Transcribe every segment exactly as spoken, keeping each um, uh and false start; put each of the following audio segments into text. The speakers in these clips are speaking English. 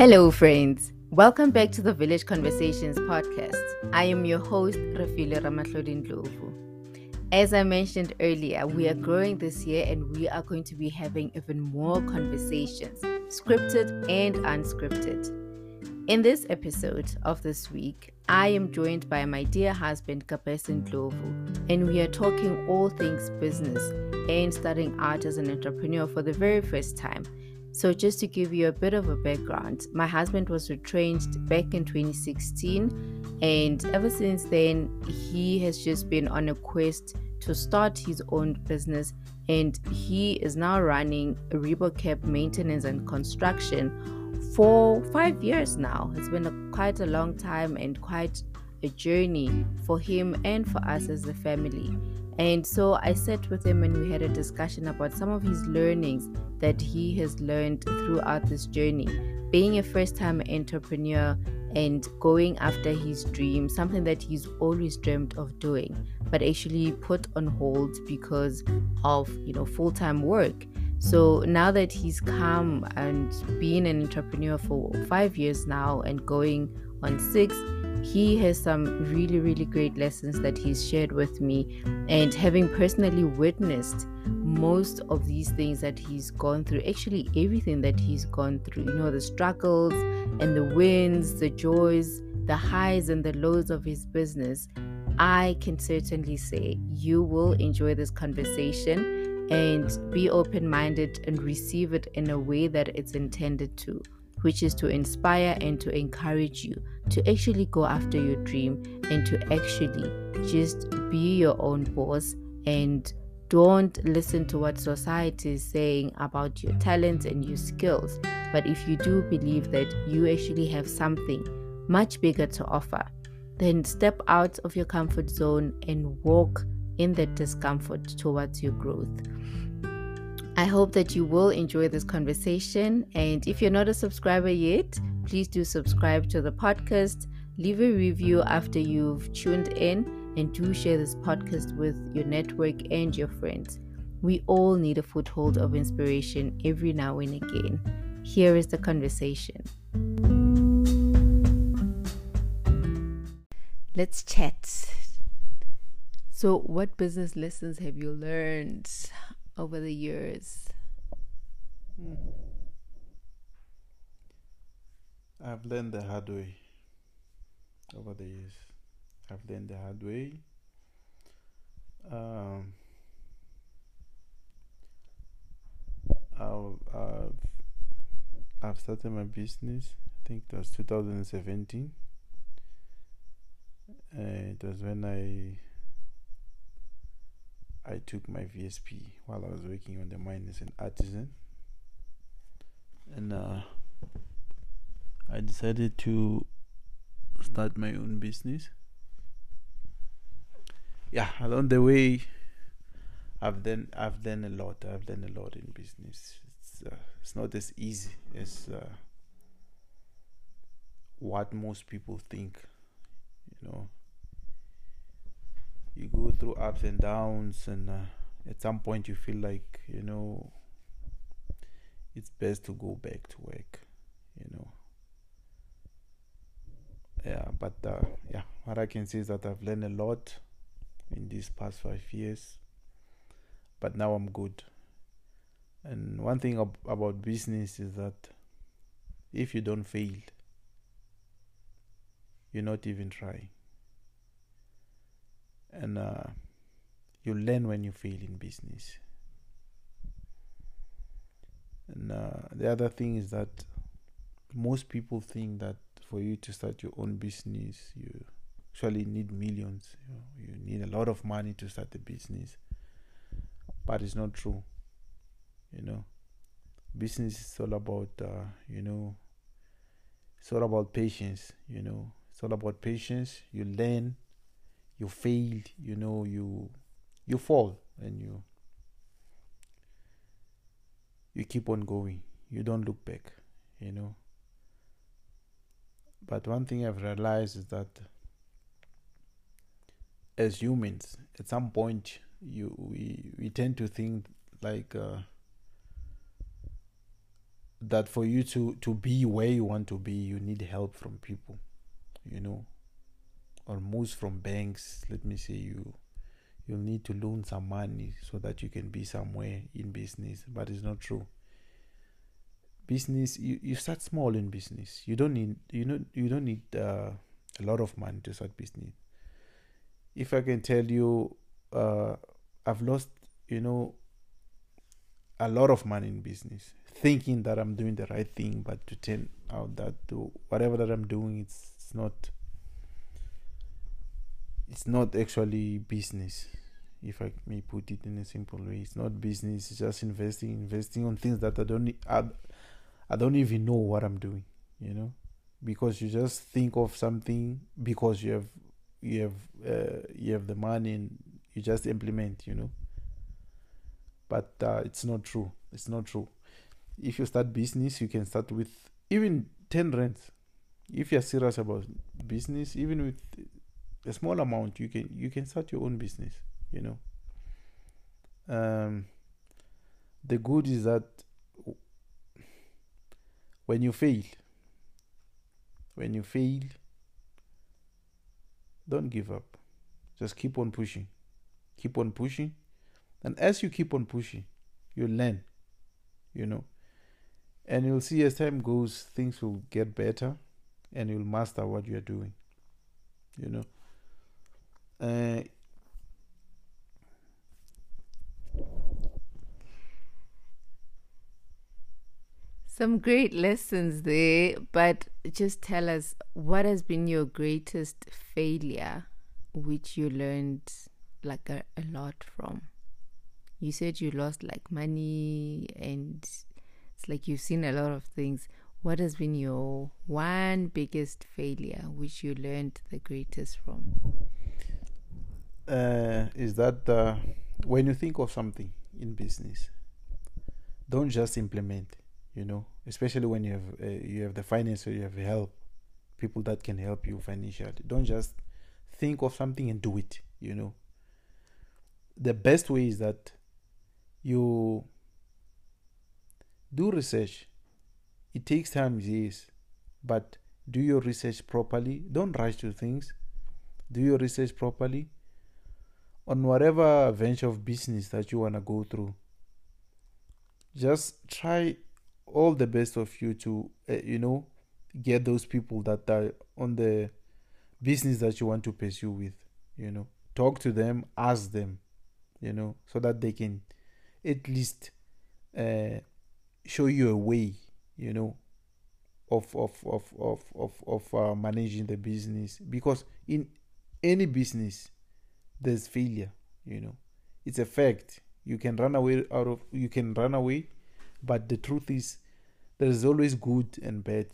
Hello friends, welcome back to the Village Conversations podcast. I am your host, Rafiul Ramathlodin-Dlovo. As I mentioned earlier, we are growing this year and we are going to be having even more conversations, scripted and unscripted. In this episode of this week, I am joined by my dear husband, Kapesin-Dlovo, and we are talking all things business and starting out as an entrepreneur for the very first time. So just to give you a bit of a background, my husband was retrenched back in twenty sixteen, and ever since then, he has just been on a quest to start his own business, and he is now running ReboCap maintenance and construction for five years now. It's been a, quite a long time and quite a journey for him and for us as a family. And so I sat with him and we had a discussion about some of his learnings that he has learned throughout this journey, being a first-time entrepreneur and going after his dream, something that he's always dreamt of doing, but actually put on hold because of, you know, full-time work. So now that he's come and been an entrepreneur for five years now and going on six, he has some really, really great lessons that he's shared with me, and having personally witnessed most of these things that he's gone through, actually everything that he's gone through, you know, the struggles and the wins, the joys, the highs and the lows of his business, I can certainly say you will enjoy this conversation and be open-minded and receive it in a way that it's intended to, which is to inspire and to encourage you to actually go after your dream and to actually just be your own boss and don't listen to what society is saying about your talents and your skills. But if you do believe that you actually have something much bigger to offer, then step out of your comfort zone and walk in that discomfort towards your growth. I hope that you will enjoy this conversation, and if you're not a subscriber yet, please do subscribe to the podcast, leave a review after you've tuned in, and do share this podcast with your network and your friends. We all need a foothold of inspiration every now and again. Here is the conversation. Let's chat. So, what business lessons have you learned over the years? Mm. I've learned the hard way. Over the years, I've learned the hard way. Um, I've, I've I've started my business. I think it was two thousand seventeen. Uh, it was when I. I took my V S P while I was working on the mine as an artisan, and uh, I decided to start my own business. Yeah, along the way, I've done I've done a lot. I've done a lot in business. It's uh, it's not as easy as uh, what most people think, you know. You go through ups and downs, and uh, at some point you feel like, you know, it's best to go back to work, you know. Yeah, but uh, yeah, what I can say is that I've learned a lot in these past five years, but now I'm good. And one thing ab- about business is that if you don't fail, you're not even trying. And uh, you learn when you fail in business. And uh, the other thing is that most people think that for you to start your own business, you actually need millions. You know, you need a lot of money to start a business. But it's not true. You know, business is all about, uh, you know, it's all about patience. You know, it's all about patience. You learn. You failed, you know, you you fall and you you keep on going. You don't look back, you know. But one thing I've realized is that as humans, at some point, you we, we tend to think like uh, that for you to, to be where you want to be, you need help from people, you know, or most from banks. Let me say you, you'll need to loan some money so that you can be somewhere in business, but it's not true. Business, you, you start small in business. You don't need, you know, you don't need uh, a lot of money to start business. If I can tell you, uh, I've lost, you know, a lot of money in business, thinking that I'm doing the right thing, but to turn out that to whatever that I'm doing, it's, it's not, it's not actually business, if I may put it in a simple way. It's not business. It's just investing, investing on things that I don't, I, I don't even know what I'm doing, you know, because you just think of something because you have, you have, uh, you have the money and you just implement, you know. But uh, it's not true. It's not true. If you start business, you can start with even ten rands. If you're serious about business, even with a small amount, you can you can start your own business, you know. Um, the good is that when you fail, when you fail, don't give up. Just keep on pushing. Keep on pushing. And as you keep on pushing, you learn, you know, and you'll see as time goes, things will get better and you'll master what you're doing, you know. Uh, Some great lessons there, but just tell us, what has been your greatest failure, which you learned like a, a lot from? You said you lost like money and it's like you've seen a lot of things. What has been your one biggest failure which you learned the greatest from? Uh, is that uh, when you think of something in business, don't just implement, you know, especially when you have, uh, you have the finance or you have help, people that can help you financially. Don't just think of something and do it, you know. The best way is that you do research. It takes time, yes, but do your research properly. Don't rush to things. Do your research properly on whatever venture of business that you want to go through. Just try all the best of you to, uh, you know, get those people that are on the business that you want to pursue with, you know. Talk to them, ask them, you know, so that they can at least uh, show you a way, you know, of of of of of of uh, managing the business. Because in any business, there's failure. You know, it's a fact. You can run away out of. You can run away, but the truth is, there is always good and bad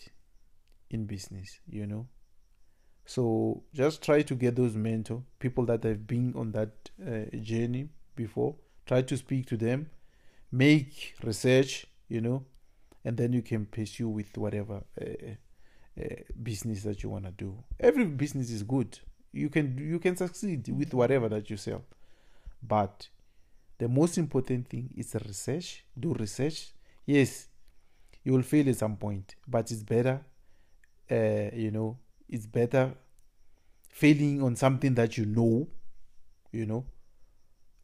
in business. You know, so just try to get those mentor people that have been on that uh, journey before. Try to speak to them, make research, you know, and then you can pursue with whatever uh, uh, business that you want to do. Every business is good. You can you can succeed with whatever that you sell. But the most important thing is research. Do research. Yes, you will fail at some point, but it's better, uh, you know, it's better failing on something that you know, you know,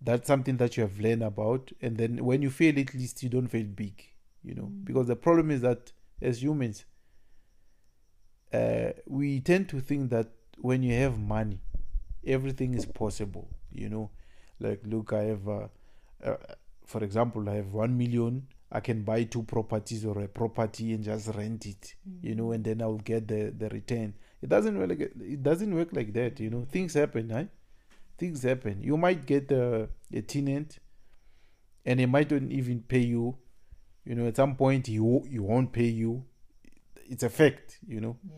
that's something that you have learned about, and then when you fail, at least you don't fail big, you know. Mm. Because the problem is that as humans, uh, we tend to think that when you have money, everything is possible, you know. Like, look, I have, uh, uh, for example, I have one million. I can buy two properties or a property and just rent it, mm. you know, and then I'll get the, the return. It doesn't work. Like, it doesn't work like that, you know. Things happen, right? Things happen. You might get a, a tenant, and he might not even pay you. You know, at some point, he, w- he won't pay you. It's a fact, you know. Yeah.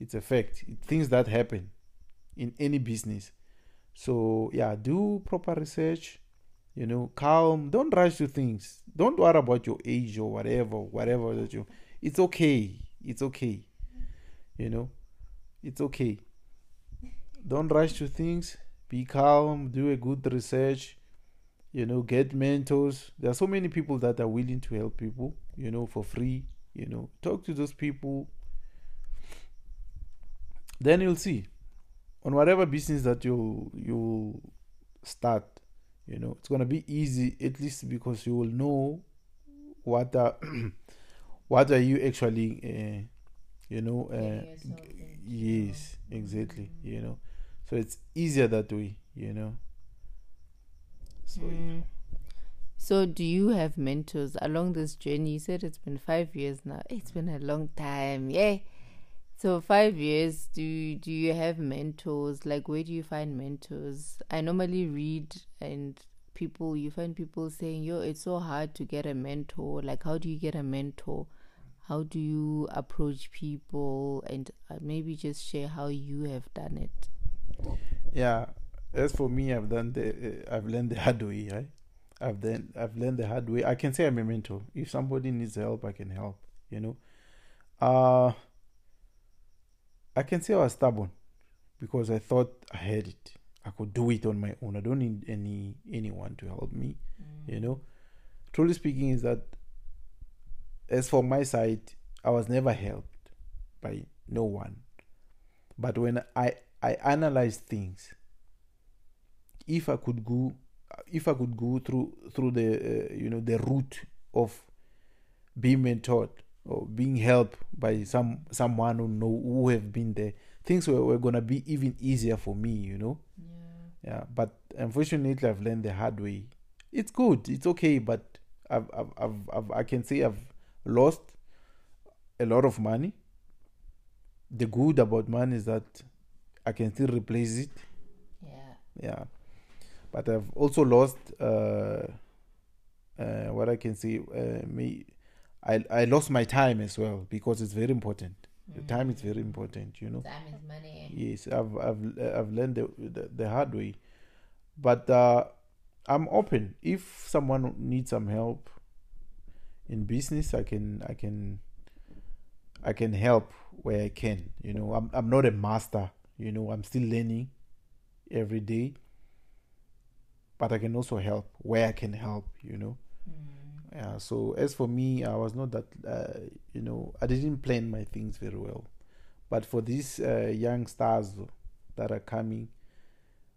It's a fact. It, things that happen in any business. So, yeah, do proper research, you know, calm. Don't rush to things. Don't worry about your age or whatever, whatever that you... It's okay. It's okay. You know, it's okay. Don't rush to things. Be calm, do a good research, you know, get mentors. There are so many people that are willing to help people, you know, for free. You know, talk to those people. Then you'll see on whatever business that you you start, you know, it's going to be easy, at least because you will know what are what are you actually uh, you know uh, yes exactly mm-hmm. you know, so it's easier that way, you know. So mm. you know. So do you have mentors along this journey? You said it's been five years now. It's been a long time. Yeah. So five years, do do you have mentors? Like, where do you find mentors? I normally read and people, you find people saying, yo, it's so hard to get a mentor. Like, how do you get a mentor? How do you approach people? And maybe just share how you have done it. Yeah. As for me, I've done the, uh, I've learned the hard way, right? I've then I've learned the hard way. I can say I'm a mentor. If somebody needs help, I can help, you know. Uh I can say I was stubborn because I thought I had it. I could do it on my own. I don't need any anyone to help me, mm. you know. Truly speaking is that, as for my side, I was never helped by no one. But when I, I analyzed things, if I could go if I could go through through the uh, you know the route of being mentored or being helped by some someone who know who have been there, things were, were gonna be even easier for me, you know. Yeah. Yeah. But unfortunately, I've learned the hard way. It's good. It's okay. But I've I've I've, I've I can say I've lost a lot of money. The good about money is that I can still replace it. Yeah. Yeah. But I've also lost uh, uh, what I can say. Uh, me, I I lost my time as well, because it's very important. Mm. The time is very important, you know. Time is money. Yes, I've I've I've learned the the, the hard way, but uh, I'm open. If someone needs some help in business, I can I can I can help where I can. You know, I'm I'm not a master. You know, I'm still learning every day. But I can also help where I can help, you know. Mm. Yeah. So as for me, I was not that, uh, you know, I didn't plan my things very well. But for these uh, young stars that are coming,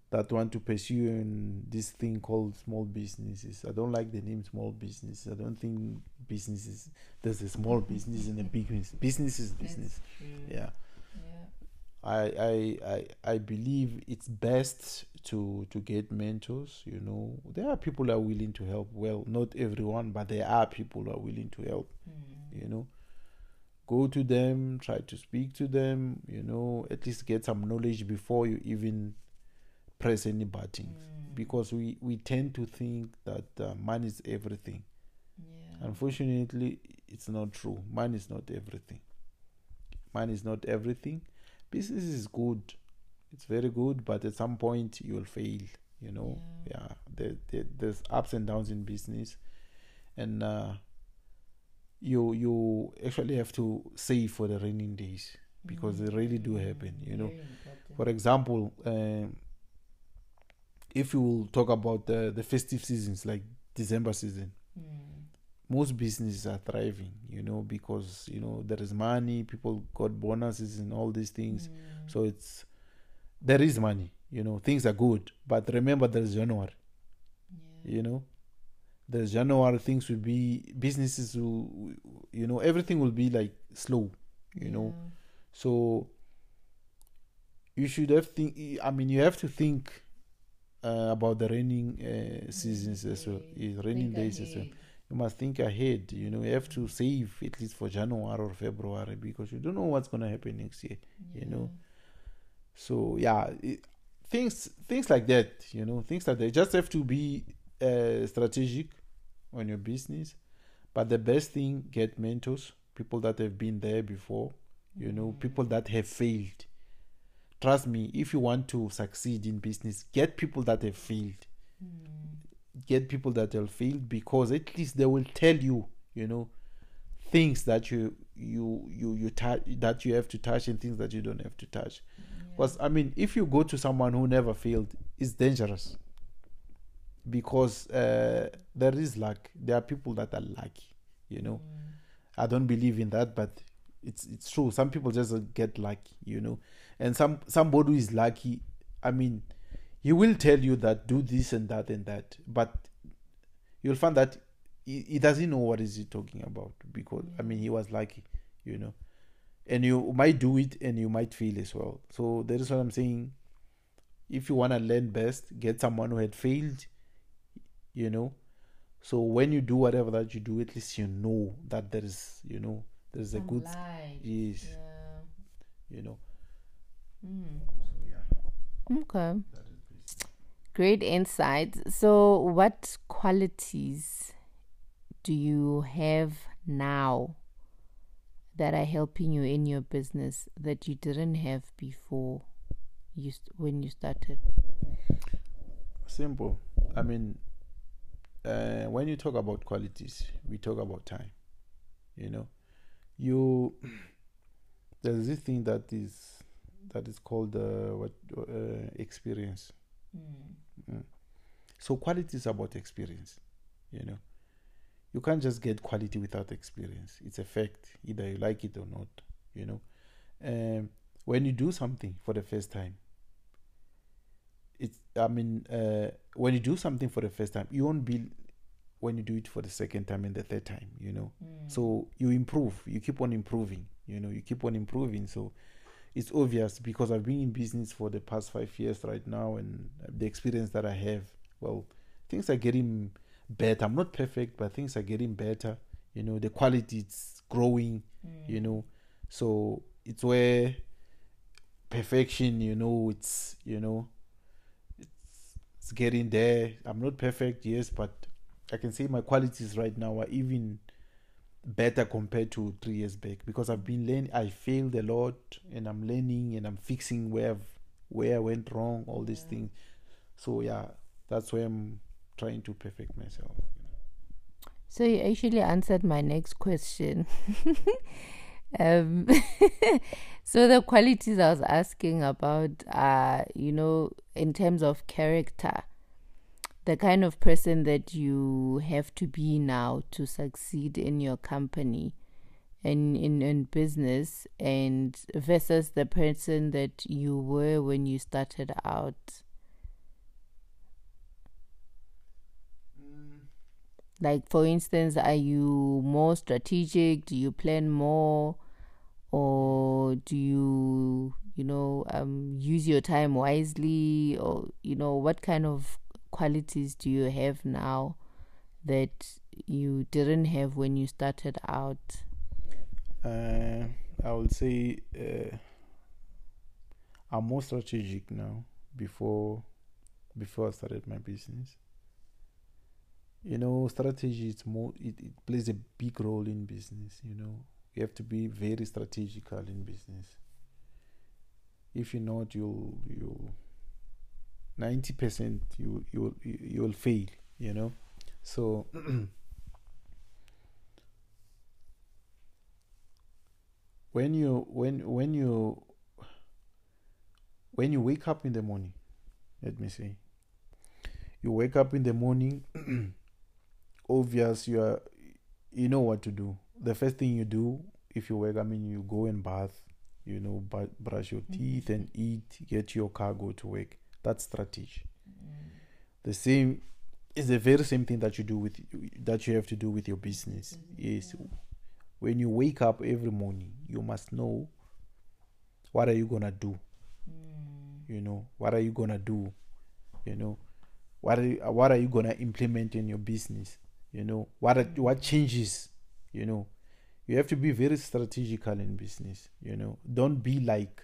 that want to pursue in this thing called small businesses, I don't like the name small business. I don't think businesses, there's a small business and a big business. Business is business. Yeah. I, I I I believe it's best to to get mentors, you know. There are people that are willing to help. Well, not everyone, but there are people that are willing to help, mm. you know. Go to them, try to speak to them, you know, at least get some knowledge before you even press any buttons. Mm. Because we, we tend to think that uh, money is everything. Yeah. Unfortunately, it's not true. Money is not everything. Money is not everything. Business is good, it's very good, but at some point you will fail, you know. Yeah, yeah. There, there, there's ups and downs in business, and uh, you you actually have to save for the raining days, because mm-hmm. they really do happen, you know. For example, um, if you will talk about the, the festive seasons, like December season, mm. most businesses are thriving, you know, because, you know, there is money, people got bonuses and all these things. Mm. So it's, there is money, you know, things are good. But remember, there's January, yeah. you know, there's January, things will be, businesses will, you know, everything will be like slow, you yeah. know. So you should have think, I mean, you have to think uh, about the raining uh, seasons as well, yeah, raining days as well. You must think ahead, you know. You have to save at least for January or February, because you don't know what's going to happen next year, yeah. you know. So, yeah, it, things things like that, you know, things like that. You just have to be uh, strategic on your business. But the best thing, get mentors, people that have been there before, you know, yeah. people that have failed. Trust me, if you want to succeed in business, get people that have failed. Mm. Get people that will fail, because at least they will tell you, you know, things that you you you you touch, that you have to touch, and things that you don't have to touch. Because yeah. I mean, if you go to someone who never failed, it's dangerous, because uh, there is luck. There are people that are lucky, you know. Mm. I don't believe in that, but it's it's true. Some people just get lucky, you know. And some somebody who is lucky, I mean, he will tell you that do this and that and that, but you'll find that he, he doesn't know what is he talking about, because I mean he was lucky, you know. And you might do it and you might fail as well. So that is what I'm saying. If you want to learn best, get someone who had failed, you know. So when you do whatever that you do, at least you know that there is, you know, there is a good light. Yes. Yeah. You know. Mm. So yeah. Okay. Great insights. So what qualities do you have now that are helping you in your business that you didn't have before you st- when you started? Simple. I mean, uh, when you talk about qualities, we talk about time. You know, you there's this thing that is that is called uh, what uh, experience. Mm. Mm. So quality is about experience. You know, you can't just get quality without experience. It's a fact, either you like it or not, you know. Um, when you do something for the first time, it's, I mean, uh, when you do something for the first time, you won't be, when you do it for the second time and the third time, you know. Mm. So you improve, you keep on improving, you know, you keep on improving. So it's obvious, because I've been in business for the past five years right now, and the experience that I have, well, things are getting better. I'm not perfect, but things are getting better. You know, the quality is growing, mm. you know. So it's where perfection, you know, it's, you know, it's, it's getting there. I'm not perfect, yes, but I can say my qualities right now are even better compared to three years back, because I've been learning. I failed a lot, and I'm learning, and I'm fixing where I've, where I went wrong, all these yeah. things. So yeah, that's where I'm trying to perfect myself. So you actually answered my next question. um, so the qualities I was asking about are, you know, in terms of character, the kind of person that you have to be now to succeed in your company and in, in business, and versus the person that you were when you started out. Like, for instance, are you more strategic? Do you plan more? Or do you, you know, um, use your time wisely? Or, you know, what kind of qualities do you have now that you didn't have when you started out? Uh, I would say uh, I'm more strategic now before, before I started my business. You know, strategy is more, it, it plays a big role in business, you know. You have to be very strategical in business. If you're not, you'll, you'll, ninety percent you, you'll, you'll fail, you know. So, when you, when, when you, when you wake up in the morning, let me say, you wake up in the morning, obvious, you are, you know what to do. The first thing you do if you wake, I mean, you go and bath, you know, but brush your teeth, mm-hmm. and eat, get your car, go to work. That's strategy. Mm-hmm. The same is the very same thing that you do with that you have to do with your business. Mm-hmm. Yes, when you wake up every morning, you must know what are you gonna do. Mm-hmm. You know, what are you gonna do? You know, what are you, what are you gonna implement in your business? You know, what are, what changes, you know. You have to be very strategical in business, you know. Don't be like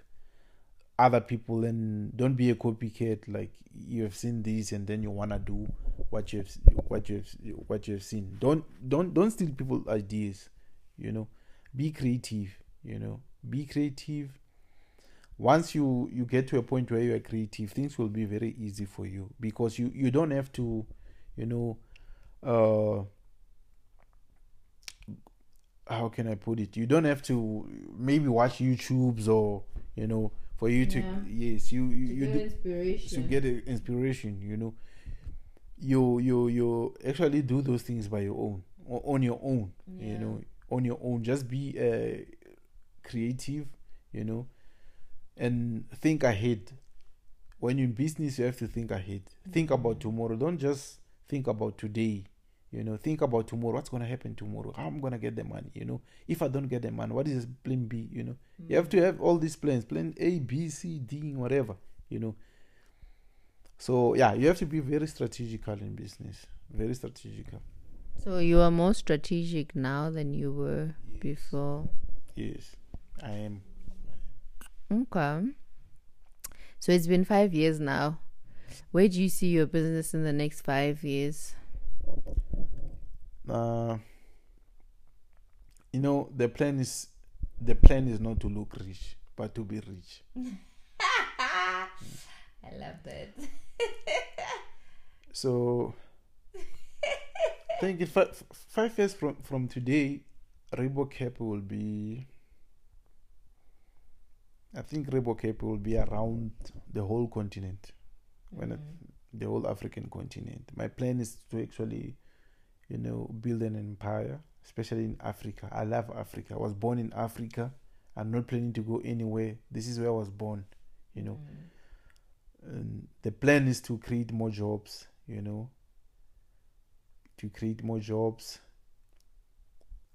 other people, and don't be a copycat, like you have seen this and then you want to do what you have what you have what you have seen. Don't don't don't steal people's ideas, you know. Be creative, you know. Be creative. Once you, you get to a point where you are creative, things will be very easy for you, because you, you don't have to, you know, Uh, how can I put it? You don't have to maybe watch YouTubes, or, you know, for you to, yeah. yes, you, you, to you get do, inspiration. To get a, inspiration, you know, you, you, you actually do those things by your own, or on your own, yeah. you know, on your own. Just be uh, creative, you know, and think ahead. When you're in business, you have to think ahead. Mm-hmm. Think about tomorrow. Don't just think about today. You know, think about tomorrow. What's going to happen tomorrow? How am I going to get the money? You know, if I don't get the money, what is plan B? You know, mm-hmm. you have to have all these plans, plan A, B, C, D, whatever, you know. So, yeah, you have to be very strategical in business, very strategical. So you are more strategic now than you were yes. before? Yes, I am. Okay. So it's been five years now. Where do you see your business in the next five years? Uh, you know, the plan is the plan is not to look rich, but to be rich. I love that. So, thank you. Five, five years from, from today, ReboCap will be. I think ReboCap will be around the whole continent, mm-hmm. when I, the whole African continent. My plan is to actually, you know, build an empire, especially in Africa. I love Africa. I was born in Africa. I'm not planning to go anywhere. This is where I was born, you know. Mm. And the plan is to create more jobs, you know, to create more jobs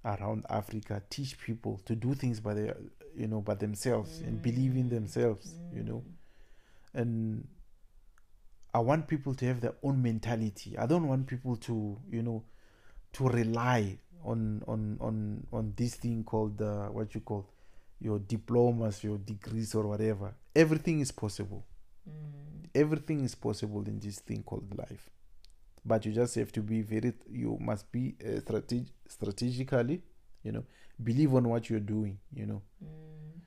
around Africa, teach people to do things by their, you know, by themselves, mm. and believe in themselves, mm. you know. And I want people to have their own mentality. I don't want people to, you know, to rely on on on on this thing called uh, what you call your diplomas, your degrees, or whatever. Everything is possible. Mm. Everything is possible in this thing called life, but you just have to be very you must be uh, strateg- strategically you know, believe on what you're doing, you know. Mm.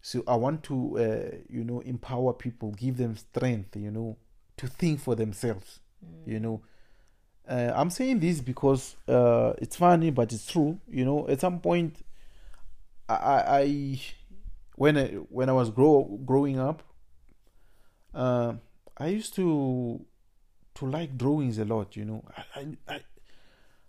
So I want to uh, you know, empower people, give them strength, you know, to think for themselves. Mm. You know, uh, I'm saying this because uh, it's funny, but it's true, you know. At some point I, I, I when I when I was grow, growing up Uh, I used to to like drawings a lot, you know. I, I, I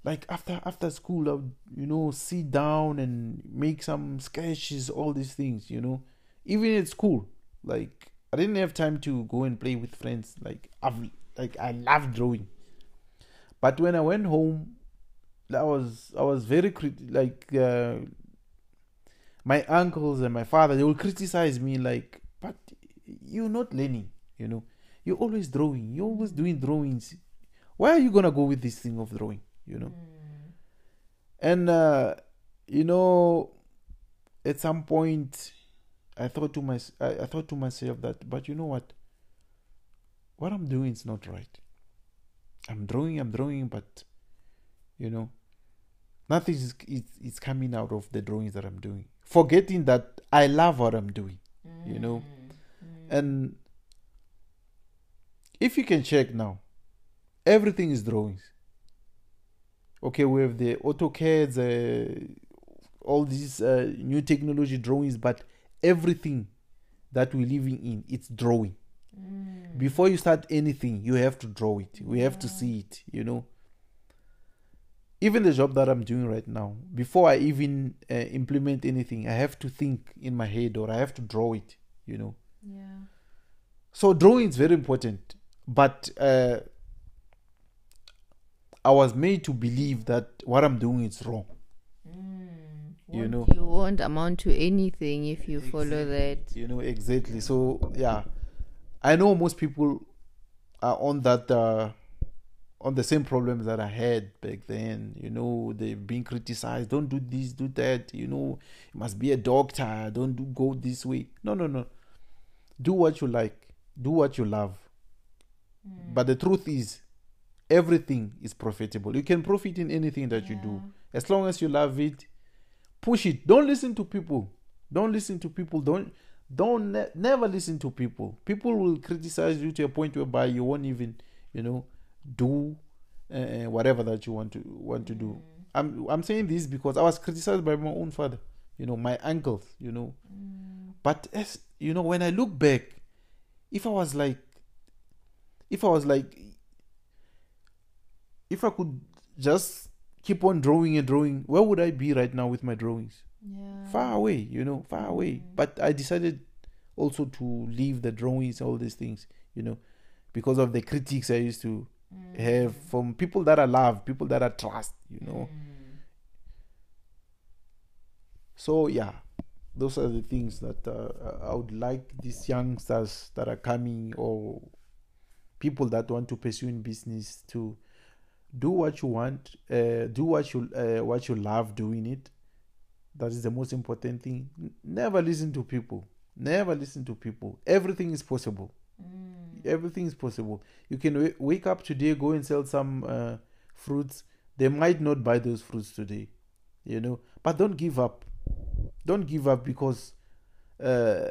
like after after school, I would, you know, sit down and make some sketches, all these things, you know. Even at school, like I didn't have time to go and play with friends. Like I've like I love drawing, but when I went home, I was I was very crit- like uh, my uncles and my father. They would criticize me, like, but you're not learning, you know. You're always drawing. You're always doing drawings. Why are you gonna go with this thing of drawing, you know? Mm. And uh, you know, at some point, I thought to my, I, I thought to myself that, but you know what? What I'm doing is not right. I'm drawing, I'm drawing, but you know, nothing is is, is coming out of the drawings that I'm doing. Forgetting that I love what I'm doing, mm. you know. And if you can check now, everything is drawings. Okay, we have the AutoCADs, uh, all these uh, new technology drawings, but everything that we're living in, it's drawing. Mm. Before you start anything, you have to draw it. We have yeah. to see it, you know. Even the job that I'm doing right now, before I even uh, implement anything, I have to think in my head, or I have to draw it, you know. Yeah. So drawing is very important, but uh, I was made to believe that what I'm doing is wrong. Mm, you know, you won't amount to anything if you exactly. follow that. You know exactly. So yeah, I know most people are on that uh, on the same problems that I had back then. You know, they've been criticized. Don't do this, do that. You know, you must be a doctor. Don't do, go this way. No, no, no. Do what you like. Do what you love. Mm. But the truth is, everything is profitable. You can profit in anything that yeah. you do. As long as you love it, push it. Don't listen to people. Don't listen to people. Don't, don't ne- never listen to people. People will criticize you to a point whereby you won't even, you know, do uh, whatever that you want to want to mm. do. I'm, I'm saying this because I was criticized by my own father, you know, my uncles, you know. Mm. But as you know, when I look back, if I was like, if I was like, if I could just keep on drawing and drawing, where would I be right now with my drawings? Yeah. Far away, you know, far away. Mm. But I decided also to leave the drawings, all these things, you know, because of the critics I used to mm. have from people that I love, people that I trust, you know. Mm. So, yeah, those are the things that uh, I would like these youngsters that are coming, or people that want to pursue in business, to do what you want, uh, do what you uh, what you love doing it. That is the most important thing. Never listen to people. Never listen to people. Everything is possible. Mm. Everything is possible. You can w- wake up today, go and sell some uh, fruits. They might not buy those fruits today, you know. But don't give up. Don't give up because uh,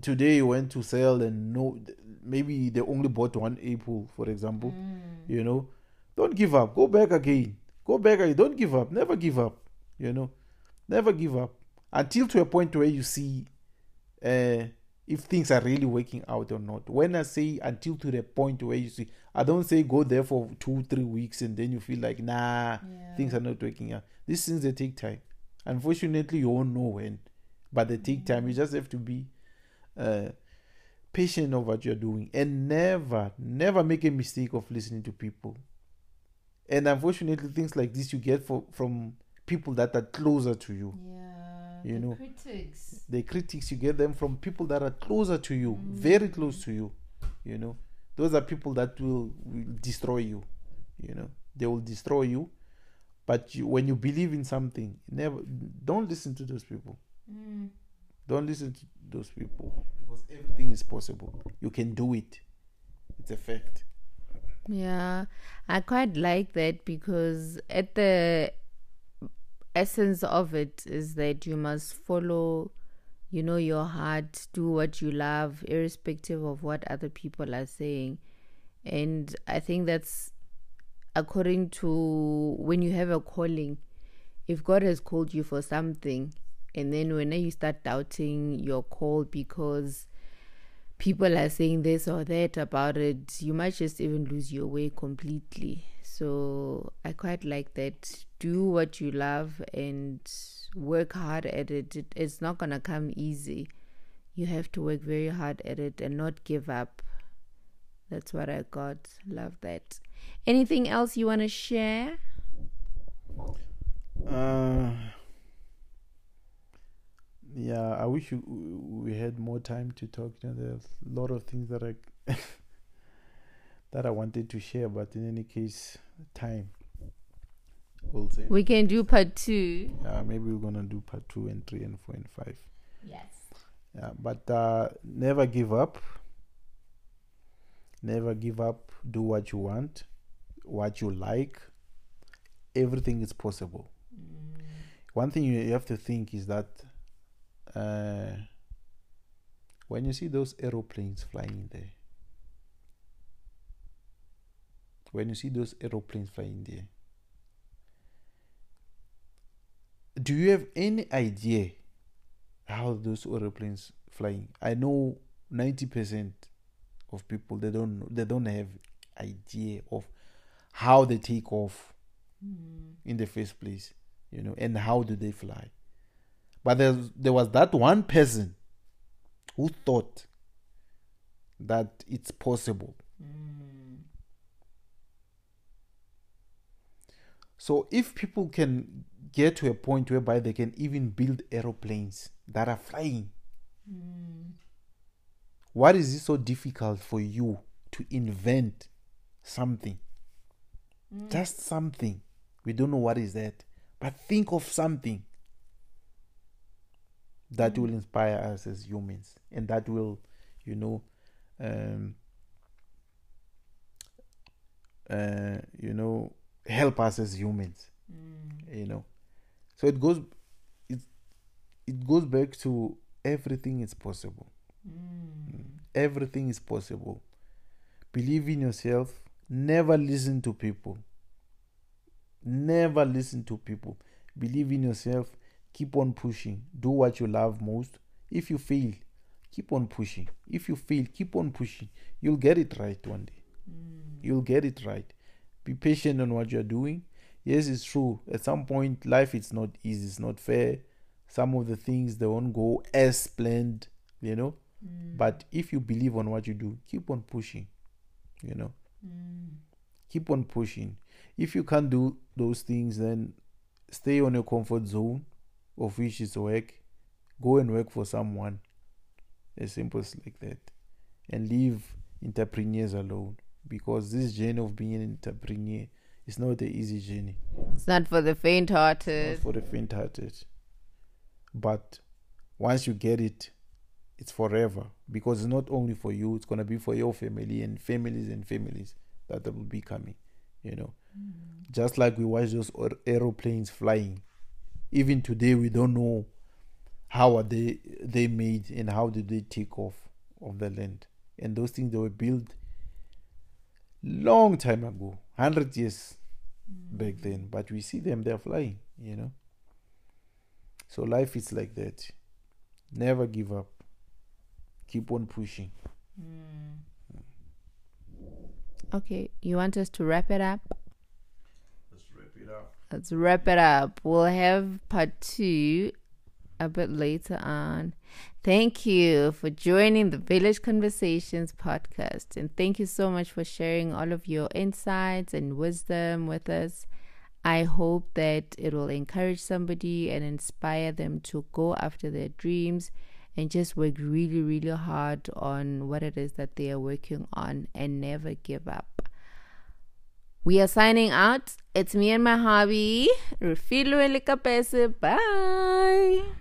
today you went to sell and no, maybe they only bought one apple, for example. Mm. You know, don't give up. Go back again. Go back again. Don't give up. Never give up. You know, never give up until to a point where you see uh, if things are really working out or not. When I say until to the point where you see, I don't say go there for two, three weeks and then you feel like, nah, yeah. things are not working out. These things, they take time. Unfortunately, you won't know when, but they take time. You just have to be uh, patient of what you're doing, and never, never make a mistake of listening to people. And unfortunately, things like this you get for, from people that are closer to you. Yeah, you the know, critics. The critics, you get them from people that are closer to you, mm. very close to you. You know, those are people that will, will destroy you. You know, they will destroy you. But you, when you believe in something, never don't listen to those people. Mm. Don't listen to those people, because everything is possible. You can do it. It's a fact. Yeah, I quite like that, because at the essence of it is that you must follow, you know, your heart, do what you love, irrespective of what other people are saying. And I think that's according to when you have a calling. If God has called you for something, and then when you start doubting your call because people are saying this or that about it, you might just even lose your way completely. So I quite like that. Do what you love and work hard at it. it it's not gonna come easy. You have to work very hard at it and not give up. That's what I got. Love that. Anything else you want to share? Uh, yeah, I wish you, we had more time to talk. You know, there's a lot of things that I that I wanted to share, but in any case, time. We'll say. We can do part two. Yeah, maybe we're gonna do part two and three and four and five. Yes. Yeah, but uh, never give up. Never give up. Do what you want, what you like. Everything is possible. Mm. One thing you have to think is that uh, when you see those aeroplanes flying there, when you see those aeroplanes flying there, do you have any idea how those aeroplanes flying? I know ninety percent of people, they don't they don't have idea of how they take off mm. in the first place, you know, and how do they fly. But there there was that one person who thought that it's possible. Mm. So if people can get to a point whereby they can even build aeroplanes that are flying. Mm. What is it so difficult for you to invent something? Mm. Just something. We don't know what is that. But think of something that mm. will inspire us as humans. And that will, you know, um, uh, you know, help us as humans. Mm. You know. So it goes, it, it goes back to everything is possible. Mm. Everything is possible. Believe in yourself. Never listen to people. Never listen to people. Believe in yourself. Keep on pushing. Do what you love most. If you fail, keep on pushing. If you fail, keep on pushing. You'll get it right one day. Mm. You'll get it right. Be patient on what you're doing. Yes, it's true. At some point, life is not easy. It's not fair. Some of the things, they won't go as planned, you know. Mm. But if you believe on what you do, keep on pushing, you know. Mm. Keep on pushing. If you can't do those things, then stay on your comfort zone, of which is work. Go and work for someone. As simple as like that. And leave entrepreneurs alone. Because this journey of being an entrepreneur is not an easy journey. It's not for the faint-hearted. It's not for the faint-hearted. But once you get it, it's forever. Because it's not only for you. It's going to be for your family and families and families that will be coming. You know, mm-hmm. Just like we watch those aeroplanes flying. Even today, we don't know how are they they made and how did they take off of the land. And those things, they were built long time ago, hundred years mm. back then. But we see them; they're flying, you know. So life is like that. Never give up. Keep on pushing. Mm. Okay, you want us to wrap it up? Let's wrap it up. Let's wrap it up. We'll have part two a bit later on. Thank you for joining the Village Conversations podcast, and thank you so much for sharing all of your insights and wisdom with us. I hope that it will encourage somebody and inspire them to go after their dreams and just work really, really hard on what it is that they are working on and never give up. We are signing out. It's me and my hobby, Rafiul and Kapesin. Bye.